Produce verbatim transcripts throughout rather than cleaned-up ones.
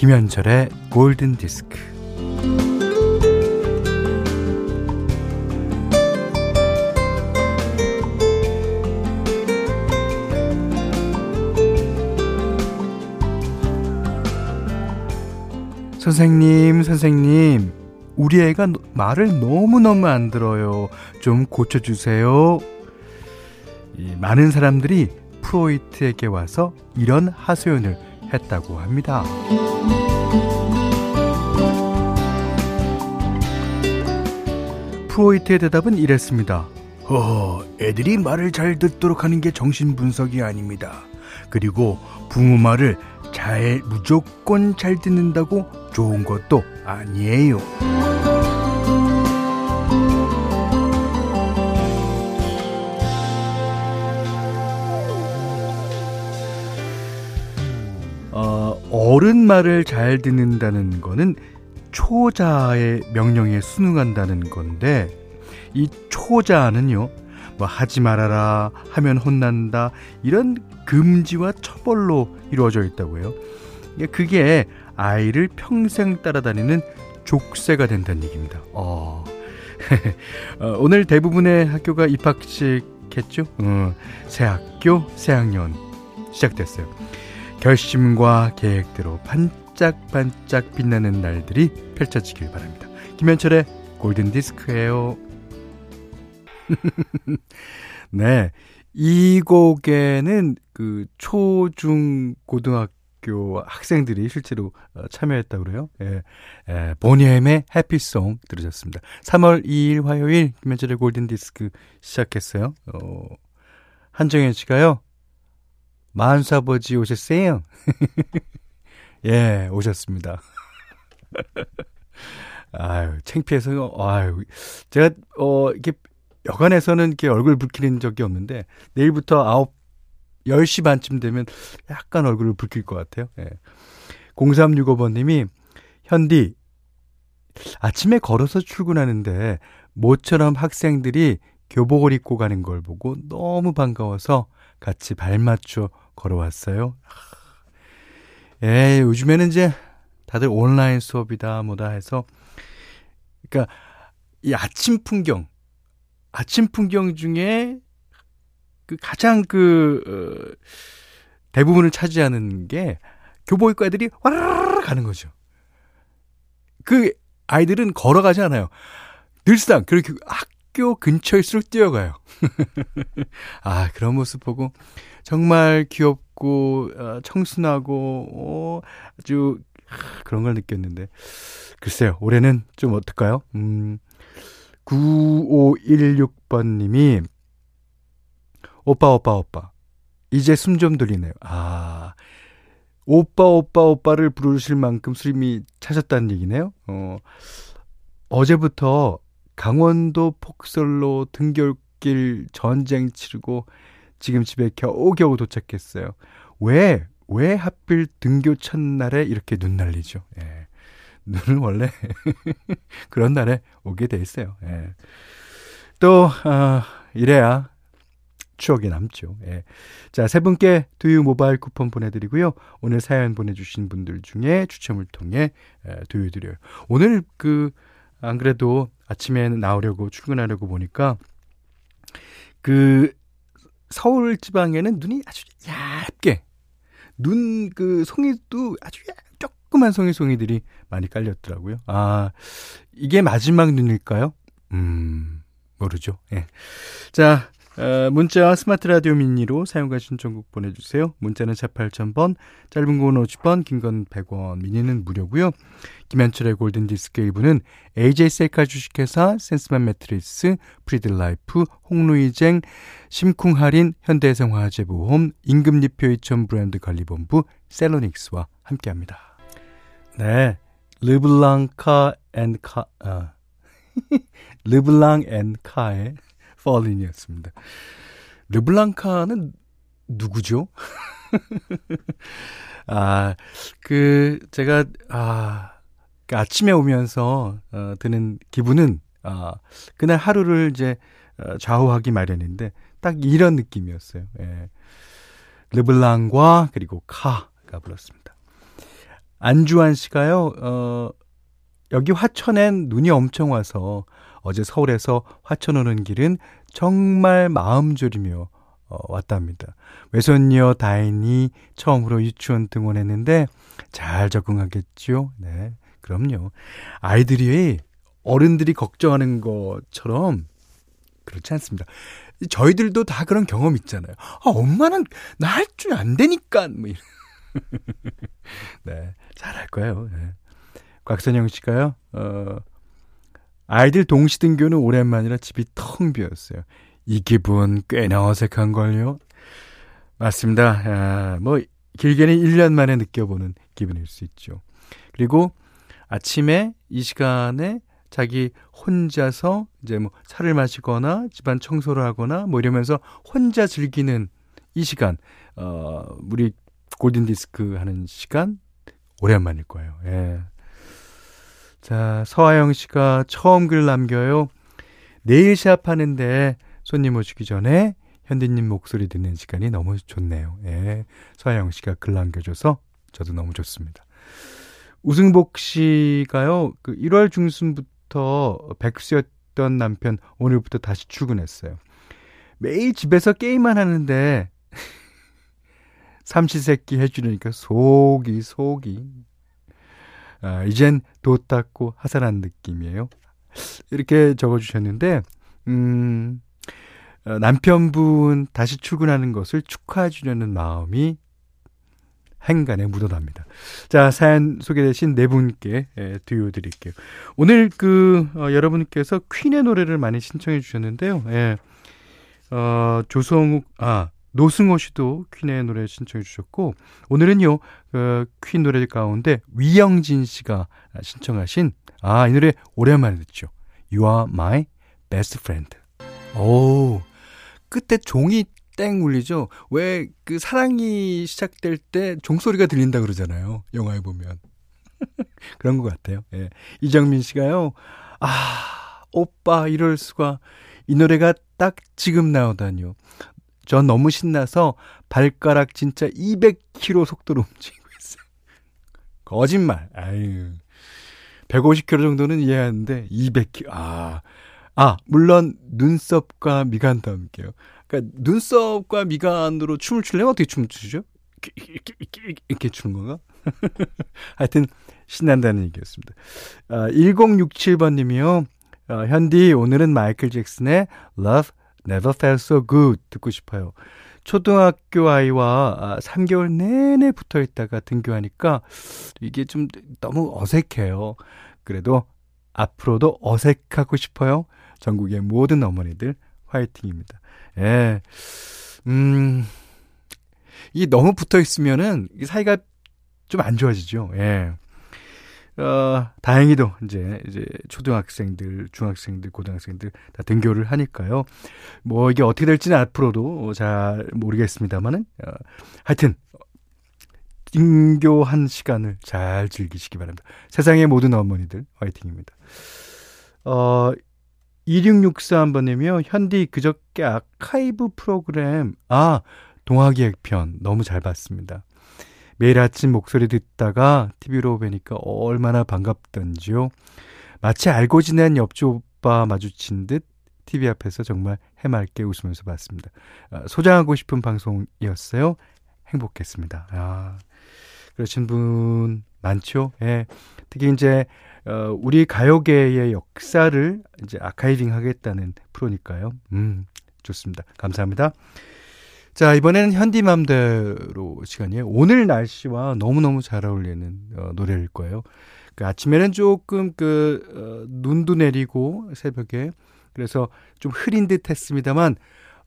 김현철의 골든디스크. 선생님, 선생님, 우리 애가 말을 너무너무 안 들어요. 좀 고쳐주세요. 많은 사람들이 프로이트에게 와서 이런 하소연을 했다고 합니다. 프로이트의 대답은 이랬습니다. 허허, 애들이 말을 잘 듣도록 하는 게 정신분석이 아닙니다. 그리고 부모 말을 잘 무조건 잘 듣는다고 좋은 것도 아니에요. 어, 어른 말을 잘 듣는다는 거는 초자의 명령에 순응한다는 건데, 이 초자는요, 뭐 하지 말아라, 하면 혼난다, 이런 금지와 처벌로 이루어져 있다고 해요. 그게 아이를 평생 따라다니는 족쇄가 된다는 얘기입니다. 어. 오늘 대부분의 학교가 입학식 했죠? 어, 새 학교, 새 학년 시작됐어요. 결심과 계획대로 반짝반짝 빛나는 날들이 펼쳐지길 바랍니다. 김현철의 골든디스크예요. 네, 이 곡에는 그 초중고등학교 학생들이 실제로 참여했다고 그래요. 예, 예, 보니엠의 해피송 들으셨습니다. 삼월 이일 화요일 김현철의 골든디스크 시작했어요. 어, 한정현 씨가요, 만수아버지 오셨어요? 예, 오셨습니다. 아유, 창피해서, 아유, 제가, 어, 이렇게, 여관에서는 이렇게 얼굴 붉히는 적이 없는데, 내일부터 아홉, 열 시 반쯤 되면 약간 얼굴을 붉힐 것 같아요. 예. 공삼육오번님이, 현디, 아침에 걸어서 출근하는데, 모처럼 학생들이 교복을 입고 가는 걸 보고 너무 반가워서 같이 발맞춰 걸어왔어요. 예, 요즘에는 이제 다들 온라인 수업이다 뭐다 해서, 그러니까 이 아침 풍경, 아침 풍경 중에 그 가장 그 어, 대부분을 차지하는 게 교복 입고 애들이 와르르 가는 거죠. 그 아이들은 걸어가지 않아요. 늘상 그렇게 악 학교 근처일수록 뛰어가요. 아, 그런 모습 보고 정말 귀엽고 청순하고 아주 그런 걸 느꼈는데, 글쎄요, 올해는 좀 어떨까요? 음, 구오일육번님이 오빠 오빠 오빠 이제 숨 좀 돌리네요. 아, 오빠 오빠 오빠를 부르실 만큼 수림이 차셨다는 얘기네요. 어, 어제부터 강원도 폭설로 등굣길 전쟁 치르고 지금 집에 겨우겨우 도착했어요. 왜, 왜 하필 등교 첫날에 이렇게 눈 날리죠? 예. 눈은 원래 그런 날에 오게 돼 있어요. 예. 또 어, 이래야 추억이 남죠. 예. 자, 세 분께 두유 모바일 쿠폰 보내드리고요. 오늘 사연 보내주신 분들 중에 추첨을 통해 두유 드려요. 오늘 그 안 그래도 아침에 나오려고 출근하려고 보니까 그 서울 지방에는 눈이 아주 얇게, 눈 그 송이도 아주 조그만 송이송이들이 많이 깔렸더라고요. 아, 이게 마지막 눈일까요? 음, 모르죠. 예. 자, 어, 문자와 스마트 라디오 미니로 사용과 신청곡 보내주세요. 문자는 사 팔천 번, 짧은 건 오십 번, 긴 건 백 원, 미니는 무료고요. 김현철의 골든디스크 일부는 에이제이세이카 주식회사, 센스만 매트리스, 프리드라이프, 홍루이쟁, 심쿵할인, 현대생화재 보험, 임금리표 이천 브랜드 관리본부, 셀로닉스와 함께합니다. 네, 르블랑카 앤 카... 아. 르블랑 앤 카의 펄린이었습니다. 르블랑카는 누구죠? 아, 그 제가 아, 그 아침에 오면서 어, 드는 기분은 아, 그날 하루를 이제 좌우하기 마련인데 딱 이런 느낌이었어요. 예. 르블랑과 그리고 카가 불렀습니다. 안주환 씨가요. 어, 여기 화천엔 눈이 엄청 와서 어제 서울에서 화천 오는 길은 정말 마음 졸이며 어, 왔답니다. 외손녀 다인이 처음으로 유치원 등원했는데 잘 적응하겠죠? 네, 그럼요. 아이들이 어른들이 걱정하는 것처럼 그렇지 않습니다. 저희들도 다 그런 경험 있잖아요. 아, 엄마는 나 할 줄 안 되니까 뭐 이런. 네, 잘할 거예요. 네. 곽선영 씨가요. 어, 아이들 동시등교는 오랜만이라 집이 텅 비었어요. 이 기분 꽤나 어색한걸요. 맞습니다. 아, 뭐 길게는 일 년 만에 느껴보는 기분일 수 있죠. 그리고 아침에 이 시간에 자기 혼자서 이제 뭐 차를 마시거나 집안 청소를 하거나 뭐 이러면서 혼자 즐기는 이 시간, 어, 우리 골든디스크 하는 시간 오랜만일 거예요. 예. 자, 서하영 씨가 처음 글 남겨요. 네일 샵 하는데 손님 오시기 전에 현디님 목소리 듣는 시간이 너무 좋네요. 예. 서하영 씨가 글 남겨줘서 저도 너무 좋습니다. 우승복 씨가요, 그 일월 중순부터 백수였던 남편, 오늘부터 다시 출근했어요. 매일 집에서 게임만 하는데, 삼시세끼 해주려니까 속이, 속이. 아, 이젠 도 닦고 하산한 느낌이에요. 이렇게 적어주셨는데, 음, 남편분 다시 출근하는 것을 축하해주려는 마음이 행간에 묻어납니다. 자, 사연 소개되신 네 분께 두유 드릴게요. 오늘 그 어, 여러분께서 퀸의 노래를 많이 신청해 주셨는데요. 예. 어, 조성욱, 아 노승호 씨도 퀸의 노래 신청해 주셨고, 오늘은요 어, 퀸 노래 가운데 위영진 씨가 신청하신 아, 이 노래 오랜만에 듣죠. You are my best friend. 오, 끝에 종이 땡 울리죠. 왜 그 사랑이 시작될 때 종소리가 들린다 그러잖아요. 영화에 보면. 그런 것 같아요. 예. 이정민 씨가요. 아, 오빠 이럴 수가. 이 노래가 딱 지금 나오다니요. 전 너무 신나서 발가락 진짜 이백 킬로미터 속도로 움직이고 있어요. 거짓말. 아유. 백오십 킬로미터 정도는 이해하는데 이백 킬로미터. 아. 아, 물론 눈썹과 미간도 함께요. 그러니까 눈썹과 미간으로 춤을 추려면 어떻게 춤을 추죠? 이렇게, 이렇게, 이렇게 추는 건가? 하여튼 신난다는 얘기였습니다. 아, 천육십칠 번님이요. 아, 현디 오늘은 마이클 잭슨의 Love Never Felt So Good 듣고 싶어요. 초등학교 아이와 삼 개월 내내 붙어있다가 등교하니까 이게 좀 너무 어색해요. 그래도 앞으로도 어색하고 싶어요. 전국의 모든 어머니들 화이팅입니다. 예. 음. 이 너무 붙어 있으면은 이 사이가 좀 안 좋아지죠. 예. 어, 다행히도 이제 이제 초등학생들, 중학생들, 고등학생들 다 등교를 하니까요. 뭐 이게 어떻게 될지는 앞으로도 잘 모르겠습니다만은 어, 하여튼 등교한 시간을 잘 즐기시기 바랍니다. 세상의 모든 어머니들 화이팅입니다. 어, 이육육사 번님이요. 현디 그저께 아카이브 프로그램 아 동화기획 편 너무 잘 봤습니다. 매일 아침 목소리 듣다가 티비로 뵈니까 얼마나 반갑던지요. 마치 알고 지낸 옆집 오빠 마주친 듯 티비 앞에서 정말 해맑게 웃으면서 봤습니다. 소장하고 싶은 방송이었어요. 행복했습니다. 아, 그러신 분 많죠. 예. 특히 이제 어, 우리 가요계의 역사를 이제 아카이빙 하겠다는 프로니까요. 음, 좋습니다. 감사합니다. 자, 이번에는 현디맘대로 시간이에요. 오늘 날씨와 너무너무 잘 어울리는 어, 노래일 거예요. 그 아침에는 조금 그 어, 눈도 내리고 새벽에 그래서 좀 흐린 듯 했습니다만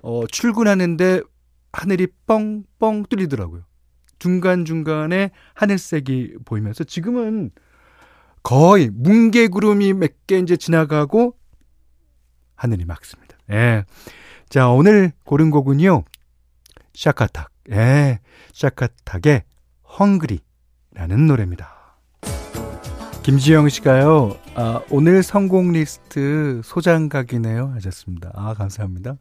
어, 출근하는데 하늘이 뻥뻥 뚫리더라고요. 중간중간에 하늘색이 보이면서 지금은 거의 뭉게구름이 몇 개 이제 지나가고 하늘이 막습니다. 예. 자, 오늘 고른 곡은요. 샤카탁. 예. 샤카탁의 헝그리라는 노래입니다. 김지영 씨가요. 아, 오늘 성공 리스트 소장각이네요 하셨습니다. 아, 감사합니다.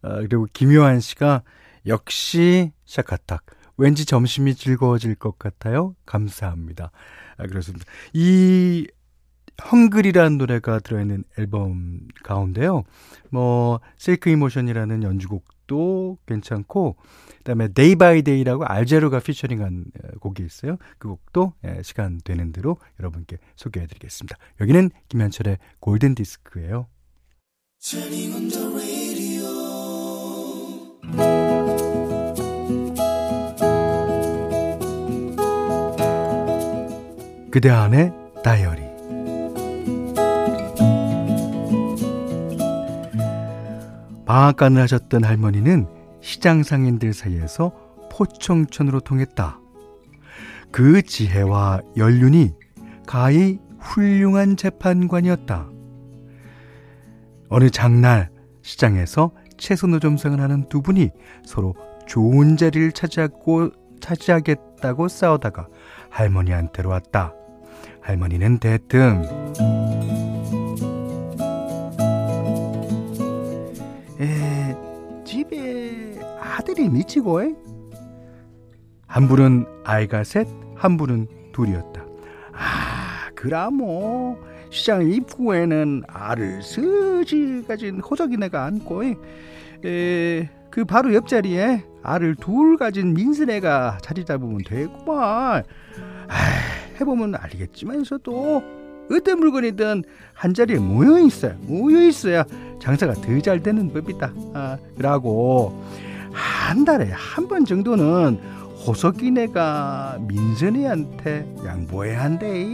아, 그리고 김효한 씨가 역시 샤카탁. 왠지 점심이 즐거워질 것 같아요. 감사합니다. 아, 그렇습니다. 이 헝글이라는 노래가 들어있는 앨범 가운데요. 뭐 Shake Emotion이라는 연주곡도 괜찮고, 그다음에 Day by Day라고 알제로가 피처링한 곡이 있어요. 그 곡도 시간 되는 대로 여러분께 소개해드리겠습니다. 여기는 김현철의 골든 디스크예요. 그대 안의 다이어리. 방앗간을 하셨던 할머니는 시장 상인들 사이에서 포청천으로 통했다. 그 지혜와 연륜이 가히 훌륭한 재판관이었다. 어느 장날 시장에서 채소 노점상을 하는 두 분이 서로 좋은 자리를 차지하고, 차지하겠다고 싸우다가 할머니한테로 왔다. 할머니는 대뜸 에, 집에 아들이 미치고 에? 한 분은 아이가 셋, 한 분은 둘이었다. 아, 그라모 시장 입구에는 알을 쓰지 가진 호적이네가 앉고 에, 그 바로 옆자리에 알을 둘 가진 민스네가 자리 잡으면 되구만. 아이, 해보면 알겠지만서도 어떤 물건이든 한자리에 모여있어야 모여있어야 장사가 더 잘 되는 법이다. 아, 라고 한 달에 한 번 정도는 호석이네가 민선이한테 양보해야 한대.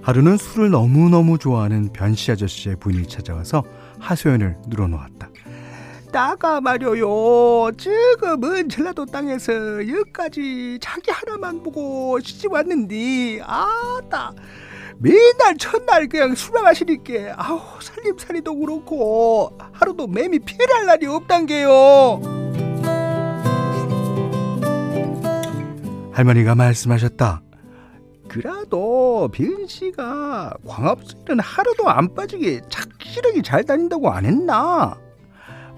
하루는 술을 너무너무 좋아하는 변씨 아저씨의 부인이 찾아와서 하소연을 늘어놓았다. 따가 말이요, 지금은 전라도 땅에서 여기까지 자기 하나만 보고 시집 왔는데, 아따 맨날 첫날 그냥 술만 마시니까 아우 살림살이도 그렇고 하루도 맴이 피할 날이 없단게요. 할머니가 말씀하셨다. 그래도 변씨가 광합수일은 하루도 안 빠지게 착실하게 잘 다닌다고 안 했나?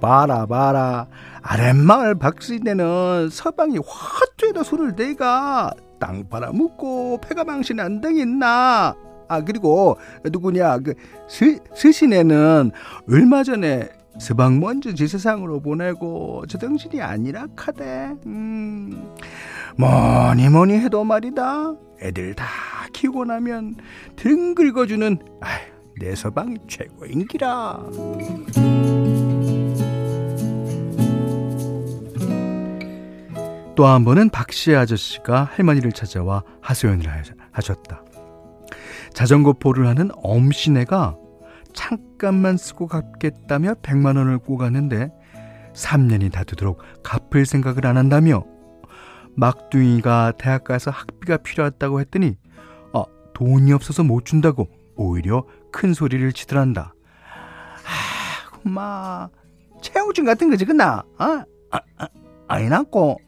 봐라 봐라, 아랫마을 박수인네는 서방이 화투에다 손을 대가 땅 팔아먹고 폐가 망신 안 당했나? 아, 그리고 누구냐 그 스, 스시네는 얼마 전에 서방 먼저 제 세상으로 보내고 저 정신이 아니라 카대. 음, 뭐니 뭐니 해도 말이다, 애들 다 키우고 나면 등 긁어주는 아휴, 내 서방이 최고인기라. 또 한 번은 박씨 아저씨가 할머니를 찾아와 하소연을 하셨다. 자전거 포를 하는 엄씨네가 잠깐만 쓰고 갚겠다며 백만 원을 꼬갔는데 삼 년이 다 되도록 갚을 생각을 안 한다며, 막둥이가 대학 가서 학비가 필요하다고 했더니 아, 돈이 없어서 못 준다고 오히려 큰 소리를 치더란다. 아, 엄마 채우증 같은 거지 그나? 아, 아, 아, 아이 낳고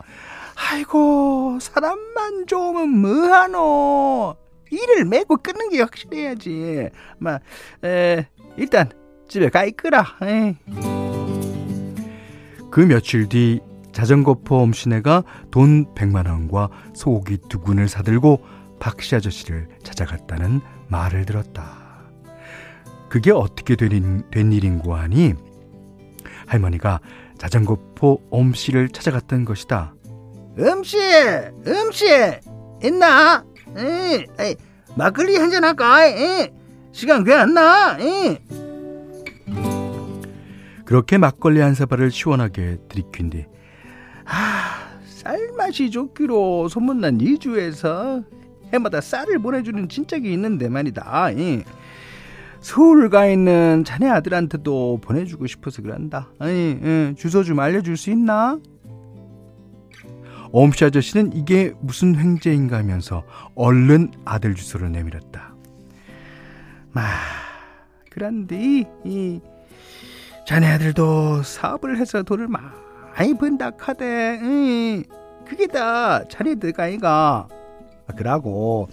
아이고 사람만 좋으면 뭐하노. 일을 메고 끊는 게 확실해야지. 막, 에, 일단 집에 가 있거라. 에이. 그 며칠 뒤 자전거포 엄씨네가 돈 백만 원과 소고기 두 군을 사들고 박씨 아저씨를 찾아갔다는 말을 들었다. 그게 어떻게 된, 된 일인고 하니 할머니가 자전거포 엄씨를 찾아갔던 것이다. 엄씨! 엄씨! 있나? 에이, 에이, 막걸리 한잔 할까? 에이, 시간 꽤 안 나? 에이. 그렇게 막걸리 한 사발을 시원하게 들이킨 뒤 아, 쌀맛이 좋기로 소문난 이주에서 해마다 쌀을 보내주는 친척이 있는데 말이다. 에이. 서울 가 있는 자네 아들한테도 보내주고 싶어서 그런다. 아니, 응, 주소 좀 알려줄 수 있나? 엄씨 아저씨는 이게 무슨 횡재인가 하면서 얼른 아들 주소를 내밀었다. 마, 그런데 이 자네 아들도 사업을 해서 돈을 많이 번다 카대. 응, 그게 다 자네들 가이가. 아, 그러고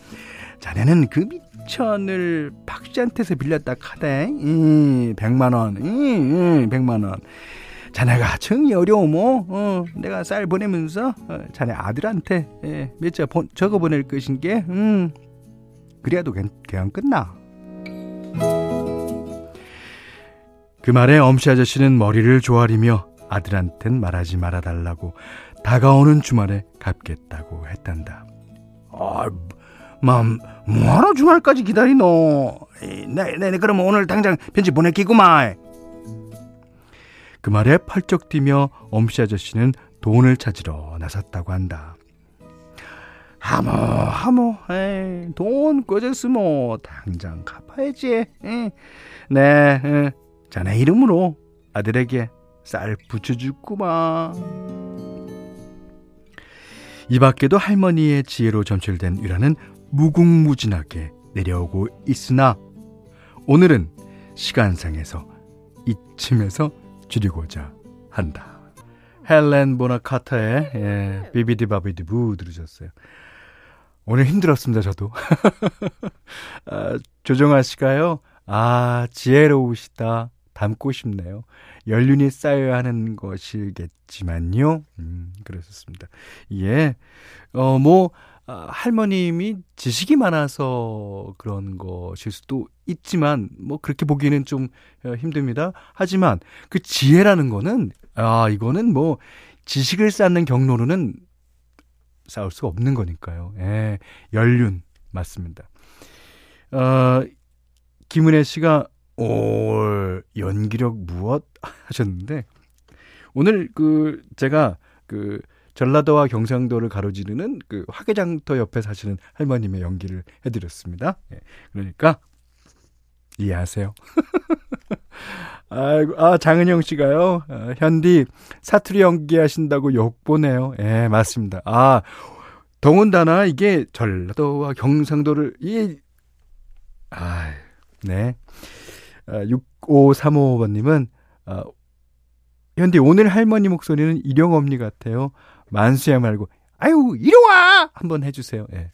자네는 그 밑 삼천을 박씨한테서 빌렸다 카대. 이 백만 원. 이 백만 원. 자네가 정이 어려우모. 어, 내가 쌀 보내면서 어, 자네 아들한테 예, 몇 자 적어 보낼 것인 게. 음, 그래도 그냥 끝나. 그 말에 엄씨 아저씨는 머리를 조아리며 아들한텐 말하지 말아달라고 다가오는 주말에 갚겠다고 했단다. 아, 맘 뭐하러 주말까지 기다리노? 네네 네, 네, 그러면 오늘 당장 편지 보내기구마. 그 말에 펄쩍 뛰며 엄씨 아저씨는 돈을 찾으러 나섰다고 한다. 하모 하모 에이, 돈 꺼졌으모 당장 갚아야지. 에이. 네 에이. 자네 이름으로 아들에게 쌀 붙여줄구마. 이 밖에도 할머니의 지혜로 점철된 위라는 무궁무진하게 내려오고 있으나 오늘은 시간상에서 이쯤에서 줄이고자 한다. 헬렌 보나카타의 예, 비비디바비디부 들으셨어요. 오늘 힘들었습니다. 저도. 아, 조정아 씨가요. 아, 지혜로우시다. 담고 싶네요. 연륜이 쌓여야 하는 것이겠지만요. 음, 그랬었습니다. 예. 어, 뭐, 아, 할머님이 지식이 많아서 그런 것일 수도 있지만, 뭐, 그렇게 보기에는 좀 어, 힘듭니다. 하지만, 그 지혜라는 거는, 아, 이거는 뭐, 지식을 쌓는 경로로는 쌓을 수가 없는 거니까요. 예. 연륜. 맞습니다. 어, 김은혜 씨가, 올 연기력 무엇 하셨는데 오늘 그 제가 그 전라도와 경상도를 가로지르는 그 화개장터 옆에 사시는 할머님의 연기를 해드렸습니다. 예, 그러니까 이해하세요. 아이고, 아 장은영 씨가요. 아, 현디 사투리 연기하신다고 욕 보네요. 예, 맞습니다. 아 더군다나 이게 전라도와 경상도를 이 아 네. 육오삼오번님은 아, 현디 오늘 할머니 목소리는 일용엄니 같아요. 만수야 말고 아유 일용아 한번 해주세요. 예.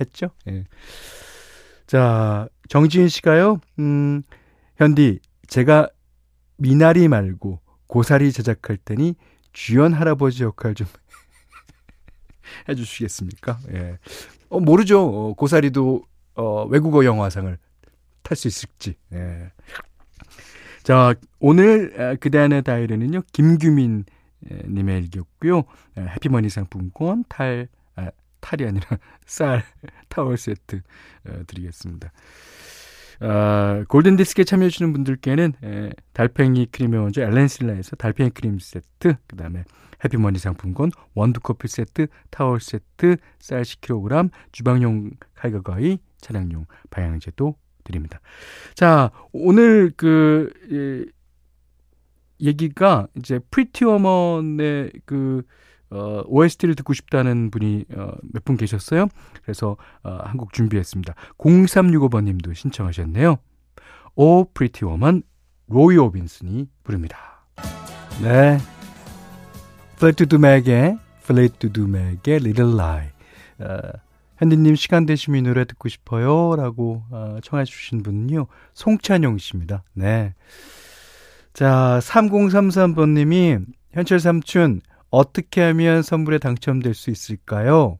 했죠? 예. 자 정지인 씨가요. 음, 현디 제가 미나리 말고 고사리 제작할 테니 주연 할아버지 역할 좀 해주시겠습니까? 예. 어, 모르죠. 어, 고사리도 어, 외국어 영화상을 할 수 있을지. 예. 자, 오늘 그대안의 다이어리는요 김규민 님의 일기였고요. 해피머니 상품권 탈 아, 탈이 아니라 쌀 타월 세트 드리겠습니다. 아, 골든디스크에 참여해주시는 분들께는 에, 달팽이 크림의 원조 엘렌실라에서 달팽이 크림 세트, 그 다음에 해피머니 상품권 원두커피 세트, 타월 세트, 쌀 십 킬로그램, 주방용 칼과 가위, 차량용 방향제도 드립니다. 자, 오늘 그 예, 얘기가 이제 프리티 워먼의 그 어, 오에스티를 듣고 싶다는 분이 어, 몇 분 계셨어요. 그래서 어, 한 곡 준비했습니다. 공삼육오번님도 신청하셨네요. 오 프리티 워먼 로이 오빈슨이 부릅니다. 네, 플레이트 두맥의 플레이트 두맥의 Little Lie. 어, 현디님 시간 되시면 이 노래 듣고 싶어요 라고 어, 청해 주신 분은요 송찬용 씨입니다. 네. 자 삼공삼삼번님이 현철 삼촌 어떻게 하면 선물에 당첨될 수 있을까요?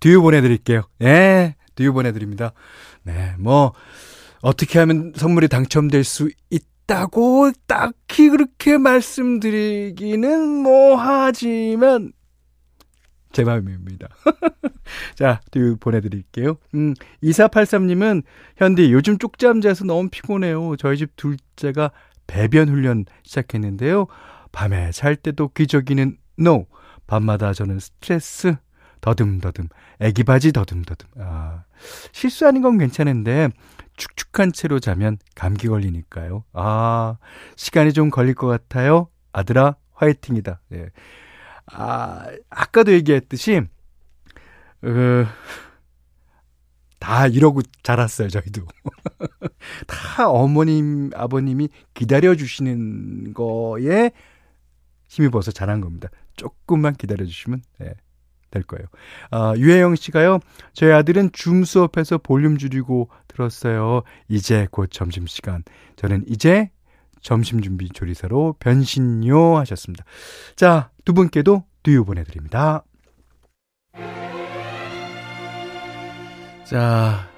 두유 보내드릴게요. 네, 두유 보내드립니다. 네, 뭐 어떻게 하면 선물이 당첨될 수 있다고 딱히 그렇게 말씀드리기는 뭐하지만 제 마음입니다. 자, 두유 보내드릴게요. 음, 이사팔삼님은 현디 요즘 쪽잠자서 너무 피곤해요. 저희 집 둘째가 배변 훈련 시작했는데요. 밤에 잘 때도 기저귀는 no. 밤마다 저는 스트레스 더듬더듬 애기 바지 더듬더듬. 아, 실수하는 건 괜찮은데 축축한 채로 자면 감기 걸리니까요. 아, 시간이 좀 걸릴 것 같아요. 아들아 화이팅이다. 예. 아, 아까도 얘기했듯이, 어, 다 이러고 자랐어요, 저희도. 다 어머님, 아버님이 기다려주시는 거에 힘입어서 자란 겁니다. 조금만 기다려주시면, 예, 될 거예요. 아, 유혜영 씨가요. 저희 아들은 줌 수업해서 볼륨 줄이고 들었어요. 이제 곧 점심시간. 저는 이제 점심준비 조리사로 변신요 하셨습니다. 자, 두 분께도 두유 보내드립니다. 자,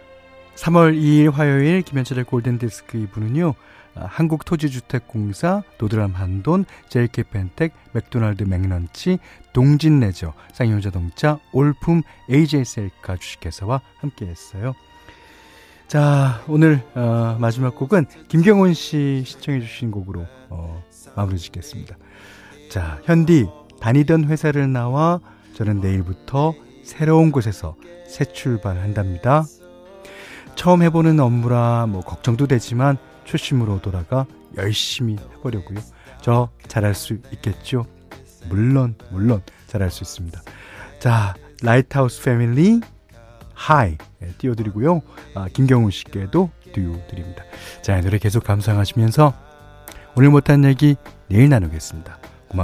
삼월 이일 화요일 김현철의 골든디스크 이 부는요. 한국토지주택공사, 노드람 한돈, 이케펜텍, 맥도날드 맥런치, 동진레저, 쌍용자동차, 올품, 에이제이세이카 주식회사와 함께했어요. 자, 오늘 어, 마지막 곡은 김경훈 씨 신청해 주신 곡으로 어, 마무리 짓겠습니다. 자, 현디 다니던 회사를 나와 저는 내일부터 새로운 곳에서 새 출발한답니다. 처음 해보는 업무라 뭐 걱정도 되지만 초심으로 돌아가 열심히 해보려고요. 저 잘할 수 있겠죠? 물론 물론 잘할 수 있습니다. 자, 라이트하우스 패밀리 하이 띄워드리고요. 아, 김경훈 씨께도 두유 드립니다. 자, 이 노래 계속 감상하시면서 오늘 못한 얘기 내일 나누겠습니다.